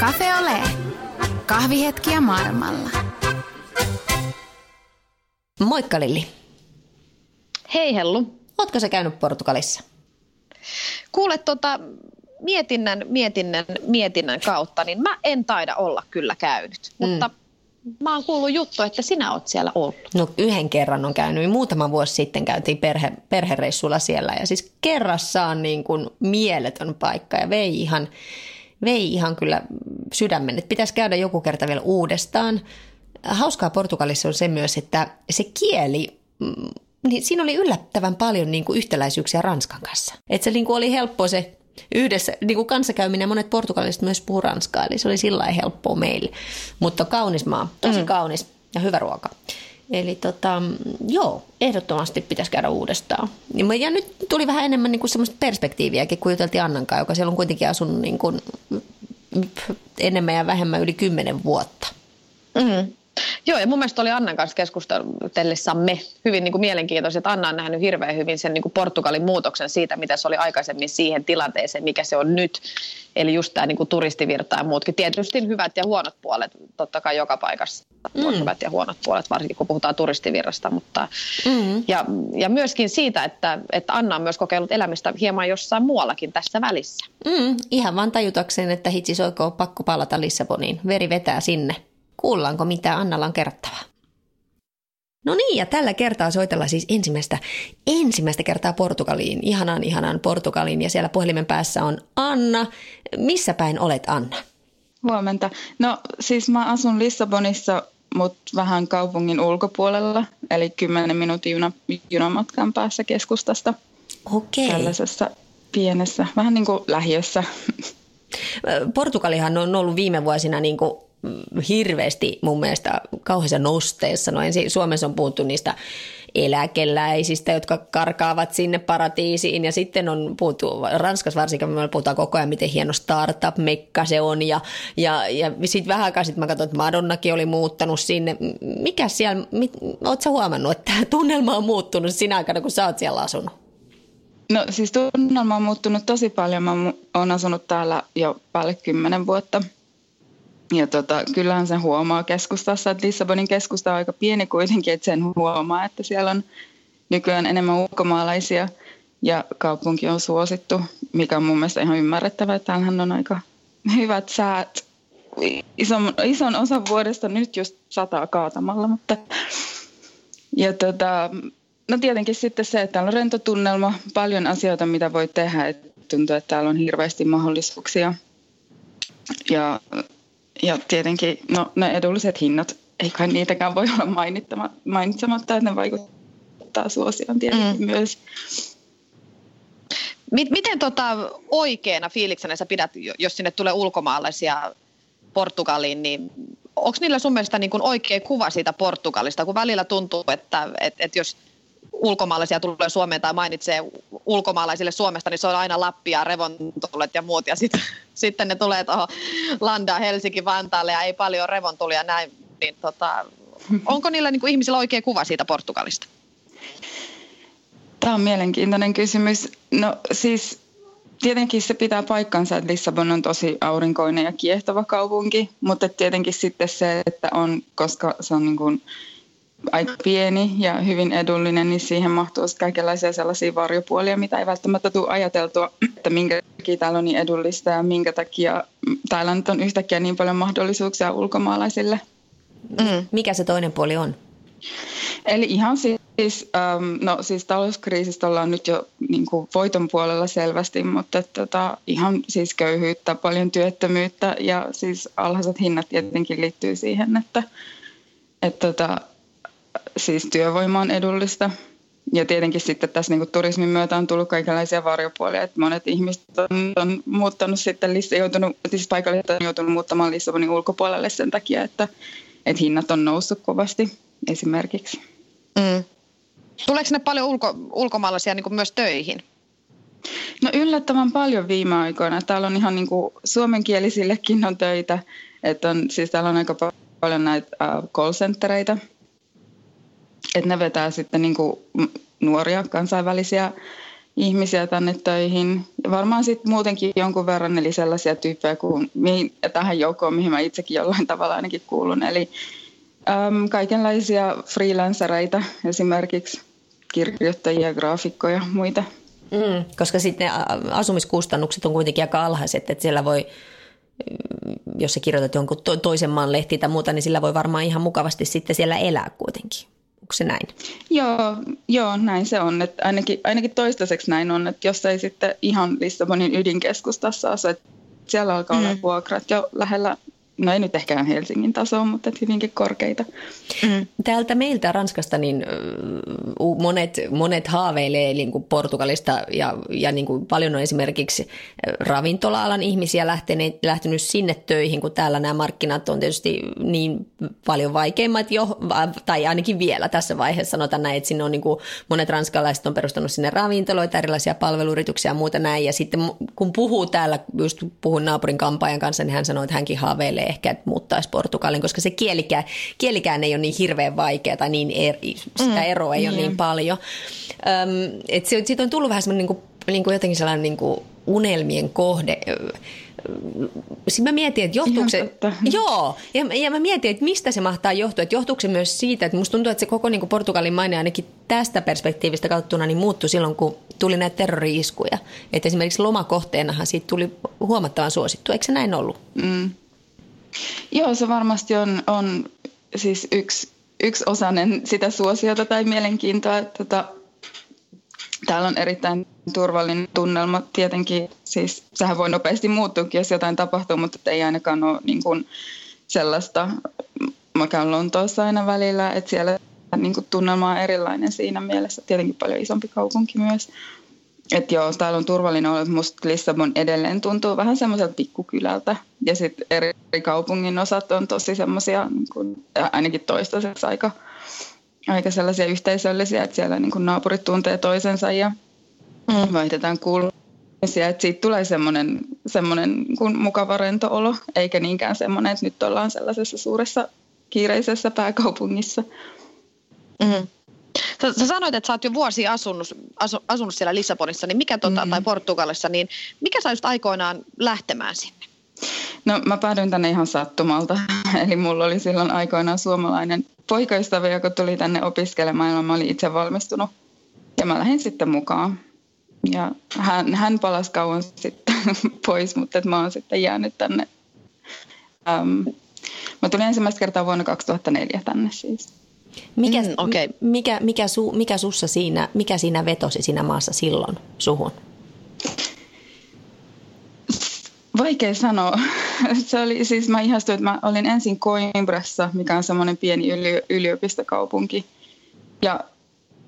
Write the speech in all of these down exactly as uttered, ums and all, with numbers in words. Cafe Olé. Kahvihetkiä Marmalla. Moikka Lilli. Hei Hellu. Ootko sä käynyt Portugalissa? Kuule tota mietinnän, mietinnän, mietinnän kautta, niin mä en taida olla kyllä käynyt. Mm. Mutta mä oon kuullut juttu, että sinä oot siellä ollut. No yhden kerran on käynyt. Muutama vuosi sitten käytiin perhe, perhereissulla siellä. Ja siis kerrassaan niin kuin mieletön paikka ja vei ihan... Vei ihan kyllä sydämen, että pitäisi käydä joku kerta vielä uudestaan. Hauskaa Portugalissa on se myös, että se kieli, niin siinä oli yllättävän paljon niin kuin yhtäläisyyksiä Ranskan kanssa. Että se niin kuin oli helppo se yhdessä, niin kuin kanssakäyminen, ja monet portugaliset myös puhuu ranskaa, eli se oli sillä lailla helppoa meille. Mutta kaunis maa, tosi mm. kaunis ja hyvä ruoka. Eli tota, joo, ehdottomasti pitäisi käydä uudestaan. Ja nyt tuli vähän enemmän niin kuin semmoista perspektiiviäkin, kun juteltiin Annankaan, joka siellä on kuitenkin asunut niin kuin enemmän ja vähemmän yli kymmenen vuotta. Mm-hmm. Joo, ja mun mielestä oli Annan kanssa keskustellessamme hyvin niin kuin mielenkiintoista, että Anna on nähnyt hirveän hyvin sen niin kuin Portugalin muutoksen siitä, mitä se oli aikaisemmin siihen tilanteeseen, mikä se on nyt. Eli just tämä niin kuin turistivirta ja muutkin. Tietysti hyvät ja huonot puolet, totta kai joka paikassa on mm. hyvät ja huonot puolet, varsinkin kun puhutaan turistivirrasta. Mutta, mm. ja, ja myöskin siitä, että, että Anna on myös kokeillut elämistä hieman jossain muuallakin tässä välissä. Mm. Ihan vaan tajutakseen, että hitsi soikoo, pakko palata Lissaboniin. Veri vetää sinne. Kuullaanko mitä Annalla on kerrottavaa? No niin, ja tällä kertaa soitellaan siis ensimmäistä, ensimmäistä kertaa Portugaliin. Ihanaan, ihanaan Portugaliin. Ja siellä puhelimen päässä on Anna. Missä päin olet, Anna? Huomenta. No siis mä asun Lissabonissa, mutta vähän kaupungin ulkopuolella. Eli kymmenen minuutin juna, junamatkan päässä keskustasta. Okei. Tällaisessa pienessä, vähän niin kuin lähiössä. Portugalihan on ollut viime vuosina niin kuin hirveästi mun mielestä kauheassa nosteessa. No ensin Suomessa on puhuttu niistä eläkeläisistä, jotka karkaavat sinne paratiisiin, ja sitten on puhuttu, Ranskassa varsinkin me puhutaan koko ajan, miten hieno startup-mekka se on, ja, ja, ja sitten vähän aikaa sitten mä katsoin, että Madonnakin oli muuttanut sinne. Mikä siellä, mit, oot sä huomannut, että tämä tunnelma on muuttunut sinä aikana, kun sä oot siellä asunut? No siis tunnelma on muuttunut tosi paljon. Mä oon asunut täällä jo päälle kymmenen vuotta. Ja tota, kyllähän sen huomaa keskustassa, että Lissabonin keskusta on aika pieni kuitenkin, että sen huomaa, että siellä on nykyään enemmän ulkomaalaisia ja kaupunki on suosittu, mikä on mun mielestä ihan ymmärrettävää. Täällähän on aika hyvät säät. Ison, ison osan vuodesta nyt just sataa kaatamalla, mutta ja tota, no tietenkin sitten se, että täällä on rentotunnelma, paljon asioita, mitä voi tehdä. Et tuntuu, että täällä on hirveästi mahdollisuuksia ja Ja tietenkin no, ne edulliset hinnat, ei kai niitäkään voi olla mainitsematta, että ne vaikuttaa suosioon tietenkin mm. myös. Miten tota, oikeana fiiliksenä sä pidät, jos sinne tulee ulkomaalaisia Portugaliin, niin onko niillä sun mielestä niin kun oikea kuva siitä Portugalista, kun välillä tuntuu, että et, et jos ulkomaalaisia tulee Suomeen tai mainitsee ulkomaalaisille Suomesta, niin se on aina Lappia, revontulet ja muut. Ja sit, sitten ne tulee tuohon Landaan, Helsinki, Vantaalle ja ei paljon revontulia näin. Niin tota, onko niillä niinku ihmisillä oikea kuva siitä Portugalista? Tämä on mielenkiintoinen kysymys. No siis tietenkin se pitää paikkansa, että Lissabon on tosi aurinkoinen ja kiehtova kaupunki. Mutta tietenkin sitten se, että on, koska se on niin kuin aika pieni ja hyvin edullinen, niin siihen mahtuu kaikenlaisia sellaisia varjopuolia, mitä ei välttämättä tule ajateltua, että minkä takia täällä on niin edullista ja minkä takia täällä nyt on yhtäkkiä niin paljon mahdollisuuksia ulkomaalaisille. Mm. Mikä se toinen puoli on? Eli ihan siis, no siis talouskriisistä ollaan nyt jo niin kuin voiton puolella selvästi, mutta tota, ihan siis köyhyyttä, paljon työttömyyttä ja siis alhaiset hinnat tietenkin liittyy siihen, että että tota, siis työvoima on edullista ja tietenkin sitten tässä niin kuin turismin myötä on tullut kaikenlaisia varjopuolia, että monet ihmiset on, on muuttanut sitten, joutunut, siis paikalliset on joutunut muuttamaan Lissabonin ulkopuolelle sen takia, että, että hinnat on noussut kovasti esimerkiksi. Mm. Tuleeko ne paljon ulko, ulkomaalaisia niin kuin myös töihin? No yllättävän paljon viime aikoina. Täällä on ihan niin kuin suomenkielisillekin on töitä, että on, siis täällä on aika paljon näitä call-centereitä. Että ne vetää sitten niinku nuoria kansainvälisiä ihmisiä tänne töihin. Ja varmaan sitten muutenkin jonkun verran, eli sellaisia tyyppejä kuin mihin, tähän joukkoon, mihin mä itsekin jollain tavalla ainakin kuulun. Eli äm, kaikenlaisia freelancereita, esimerkiksi kirjoittajia, graafikkoja, muita. Mm, koska sitten asumiskustannukset on kuitenkin aika alhaiset, että siellä voi, jos sä kirjoitat jonkun to- toisen maan lehtiä tai muuta, niin sillä voi varmaan ihan mukavasti sitten siellä elää kuitenkin. Onko se näin? Joo, joo näin se on. Että ainakin, ainakin toistaiseksi näin on, että jos ei sitten ihan Lissabonin ydinkeskustassa asu, että siellä alkaa mm. olla vuokrat jo lähellä, no ei nyt ehkä Helsingin tasoa, mutta hyvinkin korkeita. Mm. Täältä meiltä Ranskasta niin monet, monet haaveilee niin kuin Portugalista ja, ja niin kuin paljon on esimerkiksi ravintola-alan ihmisiä lähteneet, lähtenyt sinne töihin, kun täällä nämä markkinat on tietysti niin paljon vaikeimmat jo, tai ainakin vielä tässä vaiheessa sanotaan näin, että sinne on niin kuin, monet ranskalaiset on perustanut sinne ravintoloita, erilaisia palveluyrityksiä ja muuta näin, ja sitten kun puhuu täällä, just puhun naapurin kampaajan kanssa, niin hän sanoi, että hänkin haaveilee ehkä, että muuttaisi Portugalin, koska se kielikään, kielikään ei ole niin hirveän vaikea tai niin eri, sitä eroa ei mm, ole niin, niin paljon. Öm, et se, siitä on tullut vähän semmoinen niin kuin, niin kuin jotenkin sellainen niin kuin unelmien kohde. Sitten mä mietin, että johtuuko se, joo, ja, ja mä mietin, että mistä se mahtaa johtua, että johtuuko se myös siitä, että musta tuntuu, että se koko niin kuin Portugalin maine ainakin tästä perspektiivistä katsottuna niin muuttui silloin, kun tuli näitä terrori-iskuja. Että esimerkiksi lomakohteenahan siitä tuli huomattavan suosittu, eikö se näin ollut? Mm. Joo, se varmasti on, on siis yksi, yksi osainen sitä suosiota tai mielenkiintoa. Tota, täällä on erittäin turvallinen tunnelma tietenkin. Siis sehän voi nopeasti muuttuukin, jos jotain tapahtuu, mutta ei ainakaan ole niin kuin sellaista. Mä käyn Lontoossa aina välillä, että siellä niin kuin tunnelma on erilainen siinä mielessä. Tietenkin paljon isompi kaupunki myös. Että joo, täällä on turvallinen ollut, musta Lissabon edelleen tuntuu vähän semmoiselta pikkukylältä. Ja sitten eri kaupungin osat on tosi semmoisia, niin ainakin toistaiseksi aika, aika sellaisia yhteisöllisiä, että siellä niin kun naapurit tuntee toisensa ja mm. vaihdetaan kuulumisia. Että siitä tulee semmoinen, semmoinen niin kun mukava rentoolo, eikä niinkään semmoinen, että nyt ollaan sellaisessa suuressa kiireisessä pääkaupungissa. Mm. Sä, sä sanoit, että sä oot jo vuosia asunut, asu, asunut siellä Lissabonissa, niin mikä tota, mm. tai Portugalissa, niin mikä sai just aikoinaan lähtemään sinne? No mä päädyin tänne ihan sattumalta. Eli mulla oli silloin aikoinaan suomalainen poikaystävä, joka tuli tänne opiskelemaan, ja mä olin itse valmistunut. Ja mä lähdin sitten mukaan. Ja hän, hän palasi kauan sitten pois, mutta mä oon sitten jäänyt tänne. Ähm, mä tulin ensimmäistä kertaa vuonna kaksituhattaneljä tänne siis. Mikä, mm, okay. mikä, mikä, su, mikä, sussa siinä, mikä siinä vetosi siinä maassa silloin suhun? Vaikea sanoa. Se oli, siis mä ihastuin, että mä olin ensin Coimbrassa, mikä on semmoinen pieni yliopistokaupunki. Ja,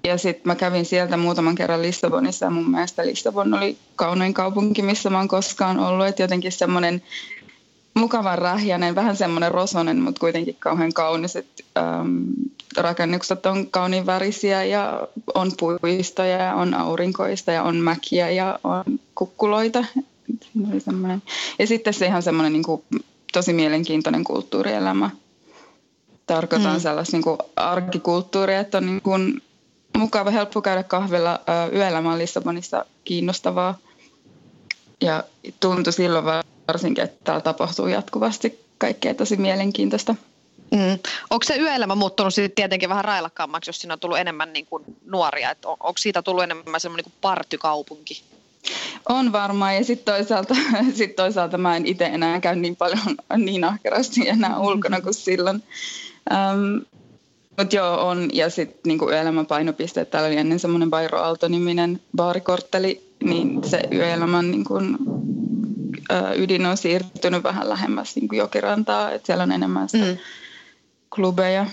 ja sitten mä kävin sieltä muutaman kerran Lissabonissa ja mun mielestä Lissabon oli kaunein kaupunki, missä mä oon koskaan ollut. Et jotenkin semmoinen mukavan rähjäinen, vähän semmoinen rosonen, mutta kuitenkin kauhean kaunis. Et, ähm, rakennukset on kauniin värisiä ja on puistoja ja on aurinkoista ja on mäkiä ja on kukkuloita. Ja sitten se ihan semmoinen niin kuin tosi mielenkiintoinen kulttuurielämä. Tarkoitan mm. sellaista niin kuin arkikulttuuria, että on niin kuin mukava, helppo käydä kahvilla. Yöelämä on Lissabonissa kiinnostavaa ja tuntui silloin varsinkin, että täällä tapahtuu jatkuvasti kaikkea tosi mielenkiintoista. Mm. Onko se yöelämä muuttunut sitten tietenkin vähän railakkaammaksi, jos siinä on tullut enemmän niin kuin nuoria? Et on, onko siitä tullut enemmän semmoinen niin kuin partykaupunki? On varmaan, ja sitten toisaalta, sit toisaalta mä en itse enää käy niin paljon niin ahkerasti enää ulkona kuin silloin. Um, Mutta joo, on. Ja sitten niinku yöelämän painopiste, täällä oli ennen semmoinen Bairro Alto-niminen baarikortteli, niin se yöelämän niinku ydin on siirtynyt vähän lähemmäs niinku jokirantaa, että siellä on enemmän sitä mm. klubeja.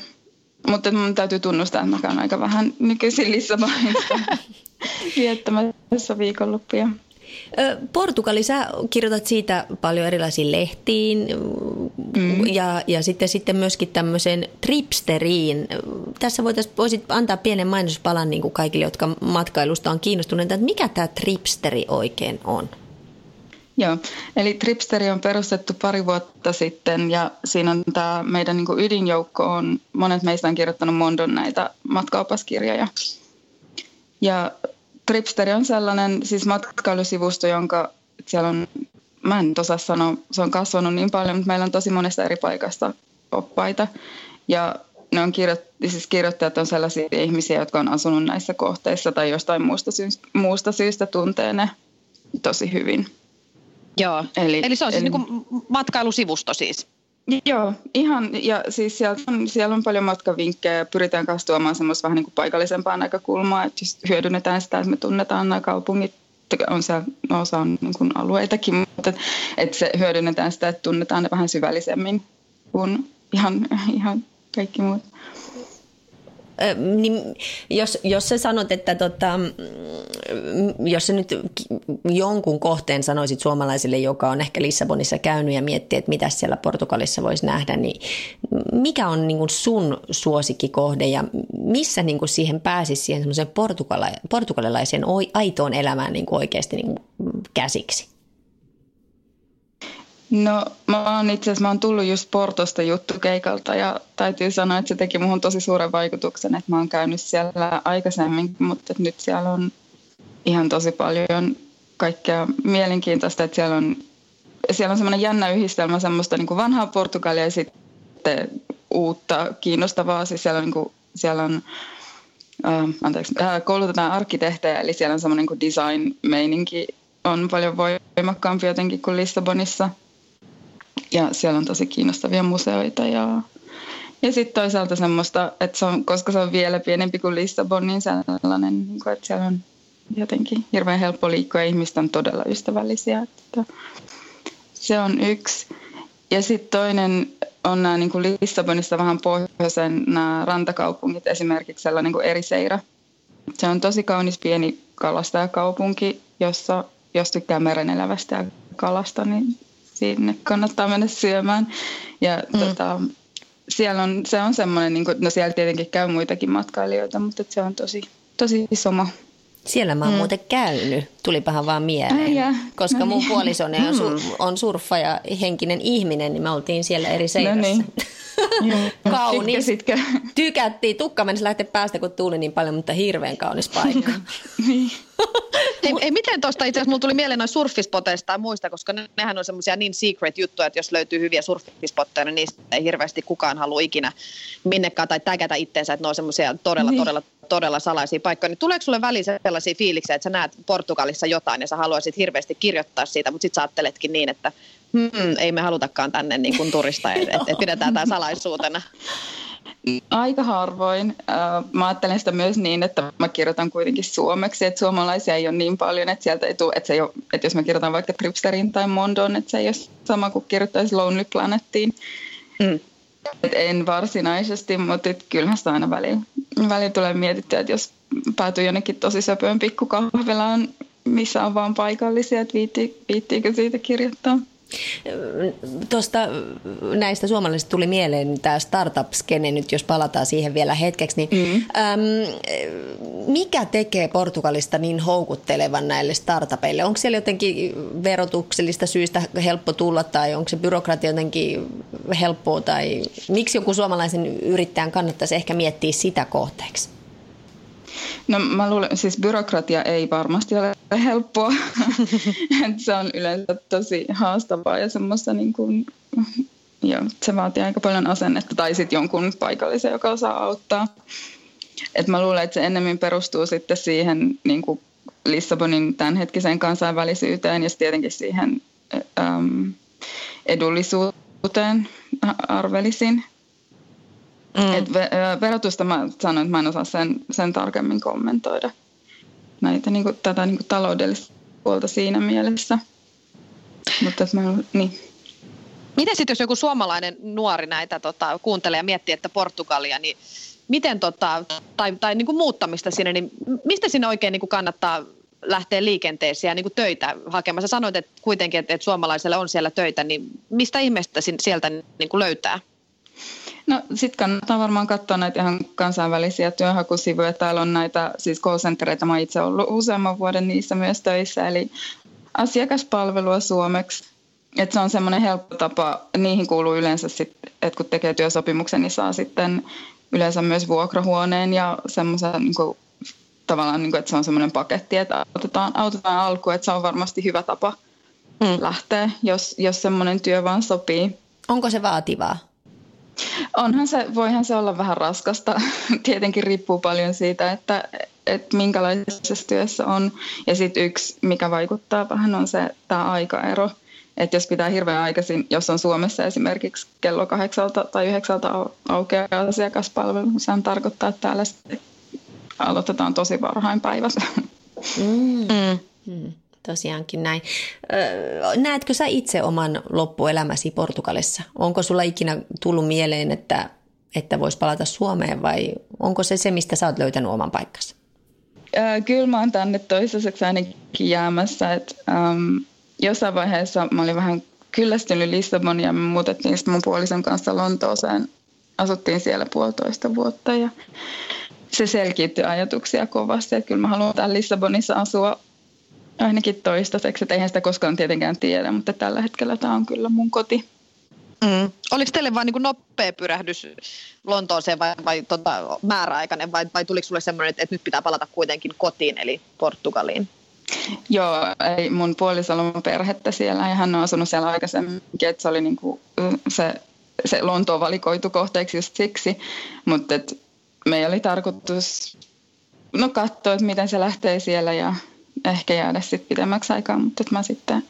Mutta mun täytyy tunnustaa, että mä käyn aika vähän nykyisin Lissabonissa viettämässä viikonloppuja. Portugali, sä kirjoitat siitä paljon erilaisiin lehtiin mm. ja, ja sitten, sitten myöskin tämmöiseen Tripsteriin. Tässä voisit antaa pienen mainospalan niin kuin kaikille, jotka matkailusta on kiinnostuneita, että mikä tämä Tripsteri oikein on? Joo, eli Tripsteri on perustettu pari vuotta sitten ja siinä on tämä meidän niin kuin ydinjoukko on, monet meistä on kirjoittanut Mondon näitä matkaopaskirjoja. Ja Tripsteri on sellainen siis matkailusivusto, jonka siellä on, mä en osaa sanoa, se on kasvanut niin paljon, mutta meillä on tosi monesta eri paikasta oppaita. Ja ne on kirjoitt- siis kirjoittajat on sellaisia ihmisiä, jotka on asunut näissä kohteissa tai jostain muusta, syys- muusta syystä tuntee ne tosi hyvin. Joo, eli, eli se on siis eli... niin kuin matkailusivusto siis? Joo, ihan, ja siis siellä on, siellä on paljon matkavinkkejä ja pyritään kanssa tuomaan semmoista vähän niin kuin paikallisempaa näkökulmaa, että just hyödynnetään sitä, että me tunnetaan nämä kaupungit, on siellä, no osa on niin kuin alueitakin, mutta että se hyödynnetään sitä, että tunnetaan ne vähän syvällisemmin kuin ihan, ihan kaikki muut. Niin jos, jos sä sanot, että tota, jos sä nyt jonkun kohteen sanoisit suomalaiselle, joka on ehkä Lissabonissa käynyt ja miettii, että mitä siellä Portugalissa voisi nähdä, niin mikä on niin kuin sun suosikkikohde ja missä niin kuin siihen pääsisi siihen semmoiseen portugala- portugalilaiseen aitoon elämään niin kuin oikeasti niin kuin käsiksi? No mä oon itse asiassa, mä oon tullut just Portosta juttukeikalta ja täytyy sanoa, että se teki muhun tosi suuren vaikutuksen, että mä oon käynyt siellä aikaisemmin, mutta nyt siellä on ihan tosi paljon kaikkea mielenkiintoista, että siellä on, siellä on semmoinen jännä yhdistelmä semmoista niin kuin vanhaa Portugalia ja sitten uutta kiinnostavaa, siis siellä on, niin kuin, siellä on äh, anteeksi, äh, koulutetaan arkkitehtejä, eli siellä on semmoinen niin kuin design-meininki on paljon voimakkaampi jotenkin kuin Lissabonissa. Ja siellä on tosi kiinnostavia museoita ja, ja sitten toisaalta semmoista, että se on, koska se on vielä pienempi kuin Lissabon, niin sellainen, että siellä on jotenkin hirveän helppo liikkua ja ihmiset on todella ystävällisiä. Että se on yksi. Ja sitten toinen on nämä niin kuin Lissabonissa vähän pohjoisen nämä rantakaupungit, esimerkiksi sellainen kuin Ericeira. Se on tosi kaunis pieni kalastajakaupunki, jossa jos tykkää merenelävästä ja kalasta, niin sinne kannattaa mennä syömään. Ja mm. tota, siellä on, se on semmoinen, niin kuin, no siellä tietenkin käy muitakin matkailijoita, mutta se on tosi, tosi isoma. Siellä mä oon mm. muuten käynyt, tulipahan vaan mieleen, Ai, yeah. koska no niin. mun puolisoni on, sur, on surffa ja henkinen ihminen, niin me oltiin siellä eri seirassa. No niin. Kaunis, sitkö, sitkö. Tykättiin, tukka mennessä lähteä päästä kun tuuli niin paljon, mutta hirveän kaunis paikka. Niin. Ei, ei miten tuosta itse asiassa, mulla tuli mieleen noin surffispoteista tai muista, koska nehän on semmoisia niin secret juttuja, että jos löytyy hyviä surffispotteja, niin niistä ei hirveästi kukaan halua ikinä minnekään tai täkätä itteensä, että ne on semmoisia todella, niin. todella, todella salaisia paikkoja. Niin tuleeko sulle väliin sellaisia fiiliksiä, että sä näet Portugalissa jotain ja sä haluaisit hirveästi kirjoittaa siitä, mutta sit sä ajatteletkin niin, että hmm, ei me halutakaan tänne niin kuin turistaja, että et pidetään tämä salaisuutena. Aika harvoin. Mä ajattelen sitä myös niin, että mä kirjoitan kuitenkin suomeksi, että suomalaisia ei ole niin paljon, että sieltä ei tule, että, se ei ole, että jos mä kirjoitan vaikka Tripsterin tai Mondoon, että se ei ole sama kuin kirjoittaisi Lonely Planetiin. Mm. En varsinaisesti, mutta kyllähän sitä aina välillä, välillä tulee mietittyä, että jos päätyy jonnekin tosi söpöön pikkukahvilaan, missä on vaan paikallisia, että viitti, viittiikö siitä kirjoittaa. Tuosta näistä suomalaisista tuli mieleen tämä startup-skene nyt, jos palataan siihen vielä hetkeksi. Niin, mm. äm, mikä tekee Portugalista niin houkuttelevan näille startupeille? Onko siellä jotenkin verotuksellista syistä helppo tulla tai onko se byrokratia jotenkin helppoa? Tai miksi joku suomalaisen yrittäjän kannattaisi ehkä miettiä sitä kohteeksi? No mä luulen, siis byrokratia ei varmasti ole helppoa, se on yleensä tosi haastavaa ja semmoista niin kuin, ja se vaatii aika paljon asennetta tai sitten jonkun paikallisen, joka osaa auttaa. Et mä luulen, että se ennemmin perustuu sitten siihen niin kuin Lissabonin tämänhetkiseen kansainvälisyyteen ja tietenkin siihen äm, edullisuuteen arvelisin. Mm. Et verotusta mä sanoin, että mä en osaa sen, sen tarkemmin kommentoida näitä, niin kuin, tätä niin kuin taloudellista puolta siinä mielessä. Mutta mä, niin. Miten sitten jos joku suomalainen nuori näitä tota, kuuntelee ja miettii, että Portugalia, niin miten, tota, tai, tai niin kuin muuttamista siinä, niin mistä siinä oikein niin kuin kannattaa lähteä liikenteeseen ja niin kuin töitä hakemaan? Sä sanoit että kuitenkin, että, että suomalaisella on siellä töitä, niin mistä ihmeestä sieltä niin kuin löytää? No sitten kannattaa varmaan katsoa näitä ihan kansainvälisiä työnhakusivuja. Täällä on näitä siis call-centereita. Mä oon itse ollut useamman vuoden niissä myös töissä. Eli asiakaspalvelua suomeksi. Et se on semmoinen helppo tapa. Niihin kuuluu yleensä sitten, että kun tekee työsopimuksen, niin saa sitten yleensä myös vuokrahuoneen ja semmoisen niin kuin tavallaan, niin kuin, että se on semmoinen paketti, että autetaan, autetaan alkuun, että se on varmasti hyvä tapa mm. lähteä, jos, jos semmoinen työ vaan sopii. Onko se vaativaa? Onhan se, voihan se olla vähän raskasta. Tietenkin riippuu paljon siitä, että, että minkälaisessa työssä on. Ja sitten yksi, mikä vaikuttaa vähän, on se tämä aikaero. Että jos pitää hirveän aikaisin, jos on Suomessa esimerkiksi kello kahdeksalta tai yhdeksältä aukeaa asiakaspalvelu, niin sehän tarkoittaa, että täällä aloitetaan tosi varhain päivässä. Mm. Mm. Mm. Tosiaankin näin. Öö, näetkö sä itse oman loppuelämäsi Portugalissa? Onko sulla ikinä tullut mieleen, että, että voisi palata Suomeen, vai onko se se, mistä sä oot löytänyt oman paikkansa? Öö, kyllä mä oon tänne toistaiseksi ainakin jäämässä, että... Um, Jossain vaiheessa mä olin vähän kyllästynyt Lissabonia ja me muutettiin mun puolison kanssa Lontooseen. Asuttiin siellä puolitoista vuotta ja se selkiytti ajatuksia kovasti. Että kyllä mä haluan täällä Lissabonissa asua ainakin toistaiseksi. Että eihän sitä koskaan tietenkään tiedä, mutta tällä hetkellä tämä on kyllä mun koti. Mm. Oliko teille vain niin nopea pyrähdys Lontooseen vai, vai tota, määräaikainen vai, vai tuliko sulle semmoinen, että nyt pitää palata kuitenkin kotiin eli Portugaliin? Joo, ei, mun puolisolla on perhettä siellä ja hän on asunut siellä aikaisemminkin, että se oli niinku se, se Lontoon valikoitu kohteeksi just siksi, mutta meillä oli tarkoitus no katsoa, että miten se lähtee siellä ja ehkä jäädä sitten pidemmäksi aikaa, mutta mä sitten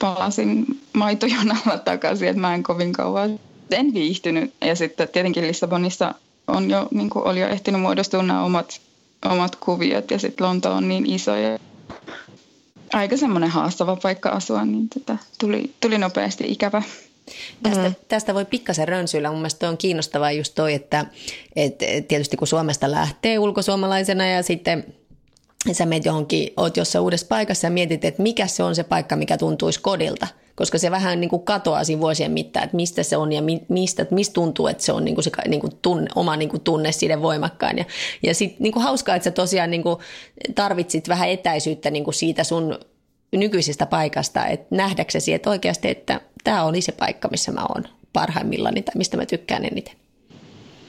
palasin maitojonalla takaisin, että mä en kovin kauan en viihtynyt ja sitten tietenkin Lissabonissa on jo, niinku, oli jo ehtinyt muodostua nämä omat, omat kuviot ja sitten Lonto on niin iso ja aika semmoinen haastava paikka asua, niin tätä tuli, tuli nopeasti ikävä. Tästä, mm-hmm. tästä voi pikkasen rönsyillä. Mun mielestä on kiinnostavaa just toi, että et, tietysti kun Suomesta lähtee ulkosuomalaisena ja sitten sä meet johonkin, oot jossain uudessa paikassa ja mietit, että mikä se on se paikka, mikä tuntuisi kodilta. Koska se vähän niin kuin katoaa siinä vuosien mittaan, että mistä se on ja mistä, mistä tuntuu, että se on niin kuin se niin kuin tunne, oma niin kuin tunne siinä voimakkaan. Ja, ja sitten niin kuin hauskaa, että sä tosiaan niin kuin tarvitsit vähän etäisyyttä niin kuin siitä sun nykyisestä paikasta, että nähdäksesi, että oikeasti, että tämä oli se paikka, missä mä oon parhaimmillani tai mistä mä tykkään eniten.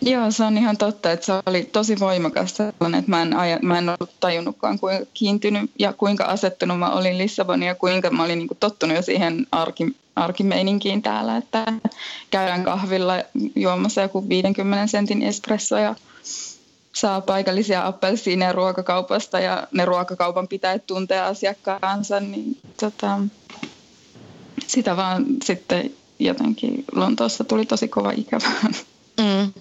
Joo, se on ihan totta, että se oli tosi voimakas sellainen, että mä en, aja, mä en ollut tajunnutkaan kuinka kiintynyt ja kuinka asettunut mä olin Lissabonia ja kuinka mä olin niin kuin tottunut jo siihen arki, arkimeininkiin täällä, että käydään kahvilla juomassa joku viidenkymmenen sentin espresso ja saa paikallisia appelsiineja ruokakaupasta ja ne ruokakaupan pitää tuntea asiakkaansa, niin tota, sitä vaan sitten jotenkin Lontoossa tuli tosi kova ikävää. Mm.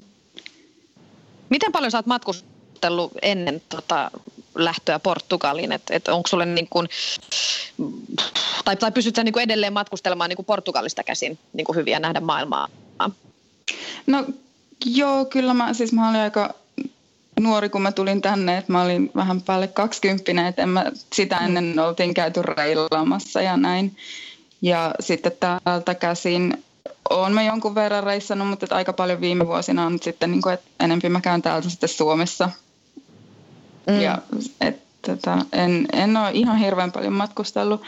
Miten paljon sä oot matkustellut ennen tota lähtöä Portugaliin? Et, et onko sulle niin kun, tai, tai pystyt sä niin kun edelleen matkustelemaan niin kun Portugalista käsin niin kun hyviä nähdä maailmaa? No joo, kyllä mä, siis mä olin aika nuori, kun mä tulin tänne, että mä olin vähän päälle kaksikymppinen, että en mä, sitä ennen oltiin käyty reilaamassa ja näin. Ja sitten täältä käsin... Olen mä jonkun verran reissannut, mutta aika paljon viime vuosina on sitten, niin kuin, että enemmän mä käyn täältä sitten Suomessa. Mm. Ja, et, tota, en, en ole ihan hirveän paljon matkustellut.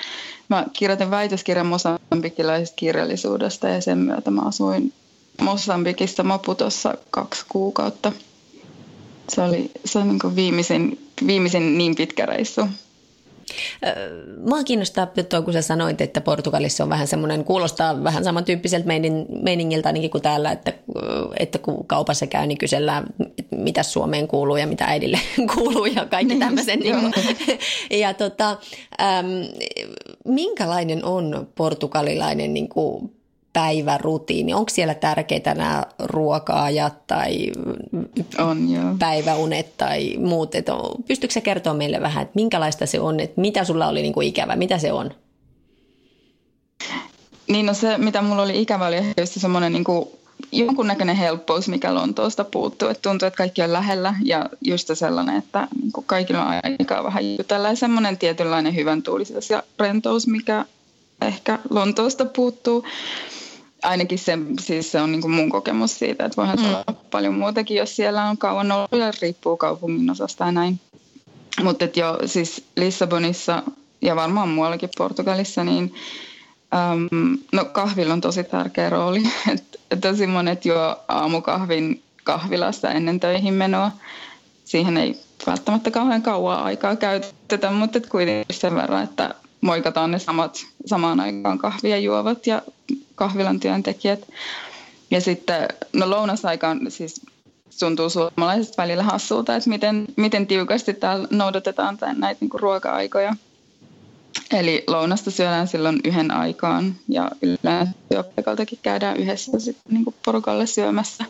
Mä kirjoitin väitöskirjan mosambikilaisesta kirjallisuudesta ja sen myötä mä asuin Mosambikissa Maputossa kaksi kuukautta. Se oli, se oli niin kuin viimeisin, viimeisin niin pitkä reissu. Mua kiinnostaa tuo, kun sä sanoit, että Portugalissa on vähän semmoinen, kuulostaa vähän samantyyppiseltä meiningiltä ainakin kuin täällä, että, että kun kaupassa käy, niin kysellään, mitä Suomeen kuuluu ja mitä äidille kuuluu ja kaikki tämmöisen. Niin ja tota, äm, minkälainen on portugalilainen niin kuin päivärutiini? Onko siellä tärkeitä nämä ruoka-ajat tai on, joo. päiväunet tai muut? Et pystytkö sä kertoa meille vähän, että minkälaista se on? Että mitä sulla oli niinku ikävä? Mitä se on? Niin no se, mitä mulla oli ikävä, oli ehkä just semmoinen niinku jonkunnäköinen helppous, mikä Lontoosta puuttuu. Et tuntuu, että kaikki on lähellä ja just sellainen, että niinku kaikilla on aikaa vähän jutella. Ja semmoinen tietynlainen hyvän tuulisuus ja rentous, mikä ehkä Lontoosta puuttuu. Ainakin se, siis se on niin kuin mun kokemus siitä, että voihan olla mm. paljon muutakin, jos siellä on kauan ollut ja riippuu kaupungin osasta ja näin. Mutta jo siis Lissabonissa ja varmaan muuallakin Portugalissa, niin äm, no kahvilla on tosi tärkeä rooli. Et, tosi monet juo aamukahvin kahvilassa ennen töihin menoa. Siihen ei välttämättä kauhean kauan aikaa käytetä, mutta kuitenkin sen verran, että moikataan ne samat, samaan aikaan kahvia juovat ja kahvilan työntekijät. Ja sitten no lounasaikaan siis tuntuu suomalaiset välillä hassulta, että miten, miten tiukasti täällä noudatetaan näitä niin kuin ruoka-aikoja. Eli lounasta syödään silloin yhden aikaan ja yleensä työpaikaltakin käydään yhdessä sitten niin kuin porukalle syömässä.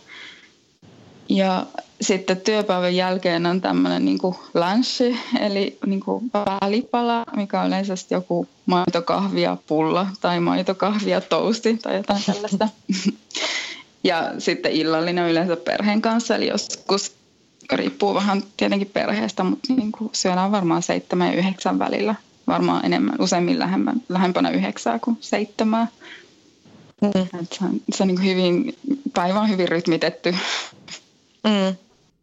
Ja sitten työpäivän jälkeen on tämmöinen niin kuin lunch, eli niin kuin välipala, mikä on yleensä joku maitokahvi ja pulla tai maitokahvi ja toasti tai jotain tällaista. Ja sitten illallinen on yleensä perheen kanssa, eli joskus riippuu vähän tietenkin perheestä, mutta niin kuin syödään varmaan seitsemän ja yhdeksän välillä. Varmaan enemmän, useimmin lähemmän, lähempänä yhdeksää kuin seitsemää. Mm. Se on, se on niin kuin hyvin, päivä on hyvin rytmitetty. Mm.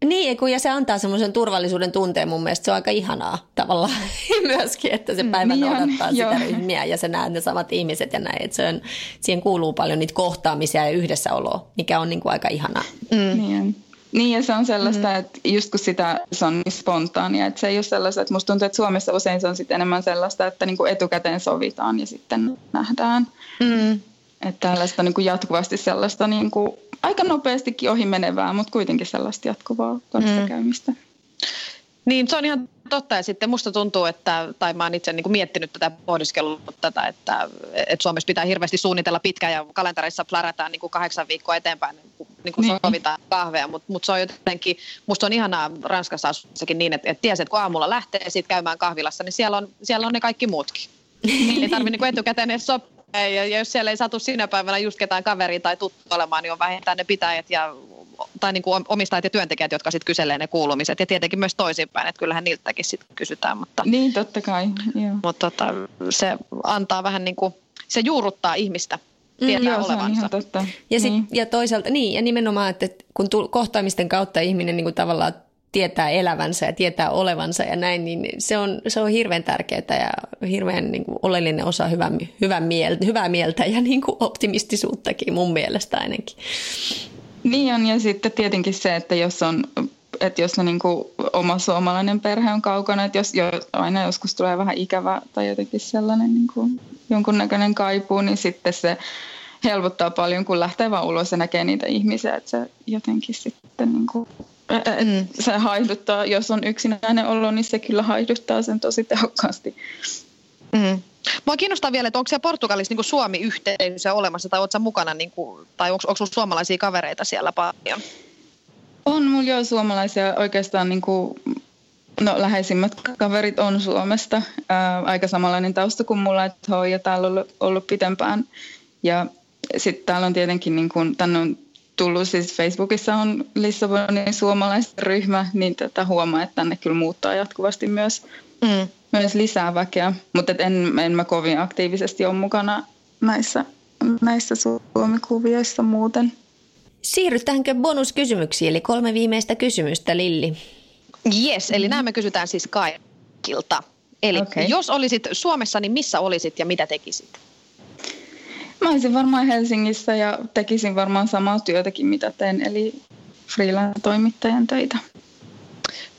Niin, ja se antaa semmoisen turvallisuuden tunteen mun mielestä. Se on aika ihanaa tavallaan myöskin, että se päivä noudattaa niin, sitä ryhmiä ja sä näet ne samat ihmiset ja näin. Että se on, siihen kuuluu paljon niitä kohtaamisia ja yhdessäoloa, mikä on niin kuin aika ihanaa. Mm. Niin. Niin, ja se on sellaista, mm. että just kun sitä, se on niin spontaania, että se ei ole sellaista, että musta tuntuu, että Suomessa usein se on sitten enemmän sellaista, että niin kuin etukäteen sovitaan ja sitten nähdään. Mm. Että tällaista niin kuin jatkuvasti sellaista niin kuin aika nopeastikin ohi menevää, mutta kuitenkin sellaista jatkuvaa kanssakäymistä. Mm. Niin, se on ihan totta, ja sitten musta tuntuu, että, tai mä oon itse niin kuin miettinyt tätä, pohdiskellut tätä, että, että Suomessa pitää hirveästi suunnitella pitkään ja kalenterissa plärätään niin kuin kahdeksan viikkoa eteenpäin, niin kuin niin. sovitaan kahvea, mutta mut se on jotenkin, musta on ihanaa Ranskassa asuessakin niin, että, että ties, että kun aamulla lähtee sit käymään kahvilassa, niin siellä on, siellä on ne kaikki muutkin. Niin ei tarvitse niin kuin etukäteen edes sopia, ja, ja jos siellä ei satu sinä päivänä just ketään kaveria tai tuttua olemaan, niin on vähintään ne pitäjät ja tai niin kuin omistajat ja työntekijät, jotka sitten kyselee ne kuulumiset. Ja tietenkin myös toisinpäin, että kyllähän niiltäkin sitten kysytään. Mutta, niin, totta kai. Joo. Mutta tota, se antaa vähän niin kuin, se juurruttaa ihmistä, tietää mm, olevansa. Joo, ja, sit, niin. ja toisaalta, niin, ja nimenomaan, että kun tu, kohtaamisten kautta ihminen niin kuin tavallaan tietää elävänsä ja tietää olevansa ja näin, niin se on, se on hirveän tärkeää ja hirveän niin kuin oleellinen osa hyvää, hyvää, mieltä, hyvää mieltä ja niin kuin optimistisuuttakin mun mielestä ainakin. Niin on, ja sitten tietenkin se, että jos on, että jos on niin kuin oma suomalainen perhe on kaukana, että jos aina joskus tulee vähän ikävä tai jotenkin sellainen niin kuin jonkunnäköinen kaipuu, niin sitten se helpottaa paljon, kun lähtee vaan ulos ja näkee niitä ihmisiä, että se jotenkin sitten niin kuin, se haihduttaa, jos on yksinäinen olo, niin se kyllä haihduttaa sen tosi tehokkaasti. Mm. Mua kiinnostaa vielä, että onko siellä Portugalissa niin kuin Suomi-yhteisö olemassa, tai oletko sä mukana, niin kuin, tai onko, onko sinulla suomalaisia kavereita siellä paljon? On mulla jo suomalaisia. Oikeastaan niin kuin, no, läheisimmät kaverit on Suomesta. Ää, aika samanlainen tausta kuin mulla, että he on ja täällä ollut, ollut pitempään. Ja sitten täällä on tietenkin, niin kuin, tänne on tullut, siis Facebookissa on Lissabonin suomalaisryhmä, niin tätä huomaa, että tänne kyllä muuttaa jatkuvasti myös. Mm. Myös lisää väkeä, mutta en, en mä kovin aktiivisesti ole mukana näissä, näissä Suomi-kuvioissa muuten. Siirrytäänkö bonuskysymyksiin, eli kolme viimeistä kysymystä, Lilli? Jes, eli nämä me kysytään siis kaikilta. Eli okay. Jos olisit Suomessa, niin missä olisit ja mitä tekisit? Mä olisin varmaan Helsingissä ja tekisin varmaan samaa työtäkin, mitä teen, eli freelance-toimittajan töitä.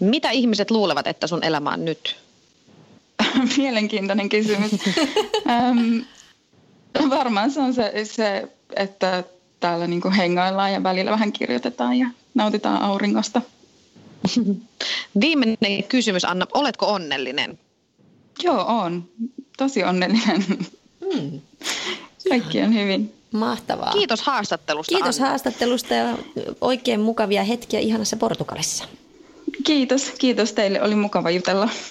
Mitä ihmiset luulevat, että sun elämä on nyt? Mielenkiintoinen kysymys. ähm, varmaan se on se, se että täällä niin kuin hengaillaan ja välillä vähän kirjoitetaan ja nautitaan auringosta. Viimeinen kysymys, Anna. Oletko onnellinen? Joo, on. Tosi onnellinen. Mm. Kaikki on hyvin. Mahtavaa. Kiitos haastattelusta, Kiitos Anna. haastattelusta ja oikein mukavia hetkiä ihanassa Portugalissa. Kiitos. Kiitos teille. Oli mukava jutella.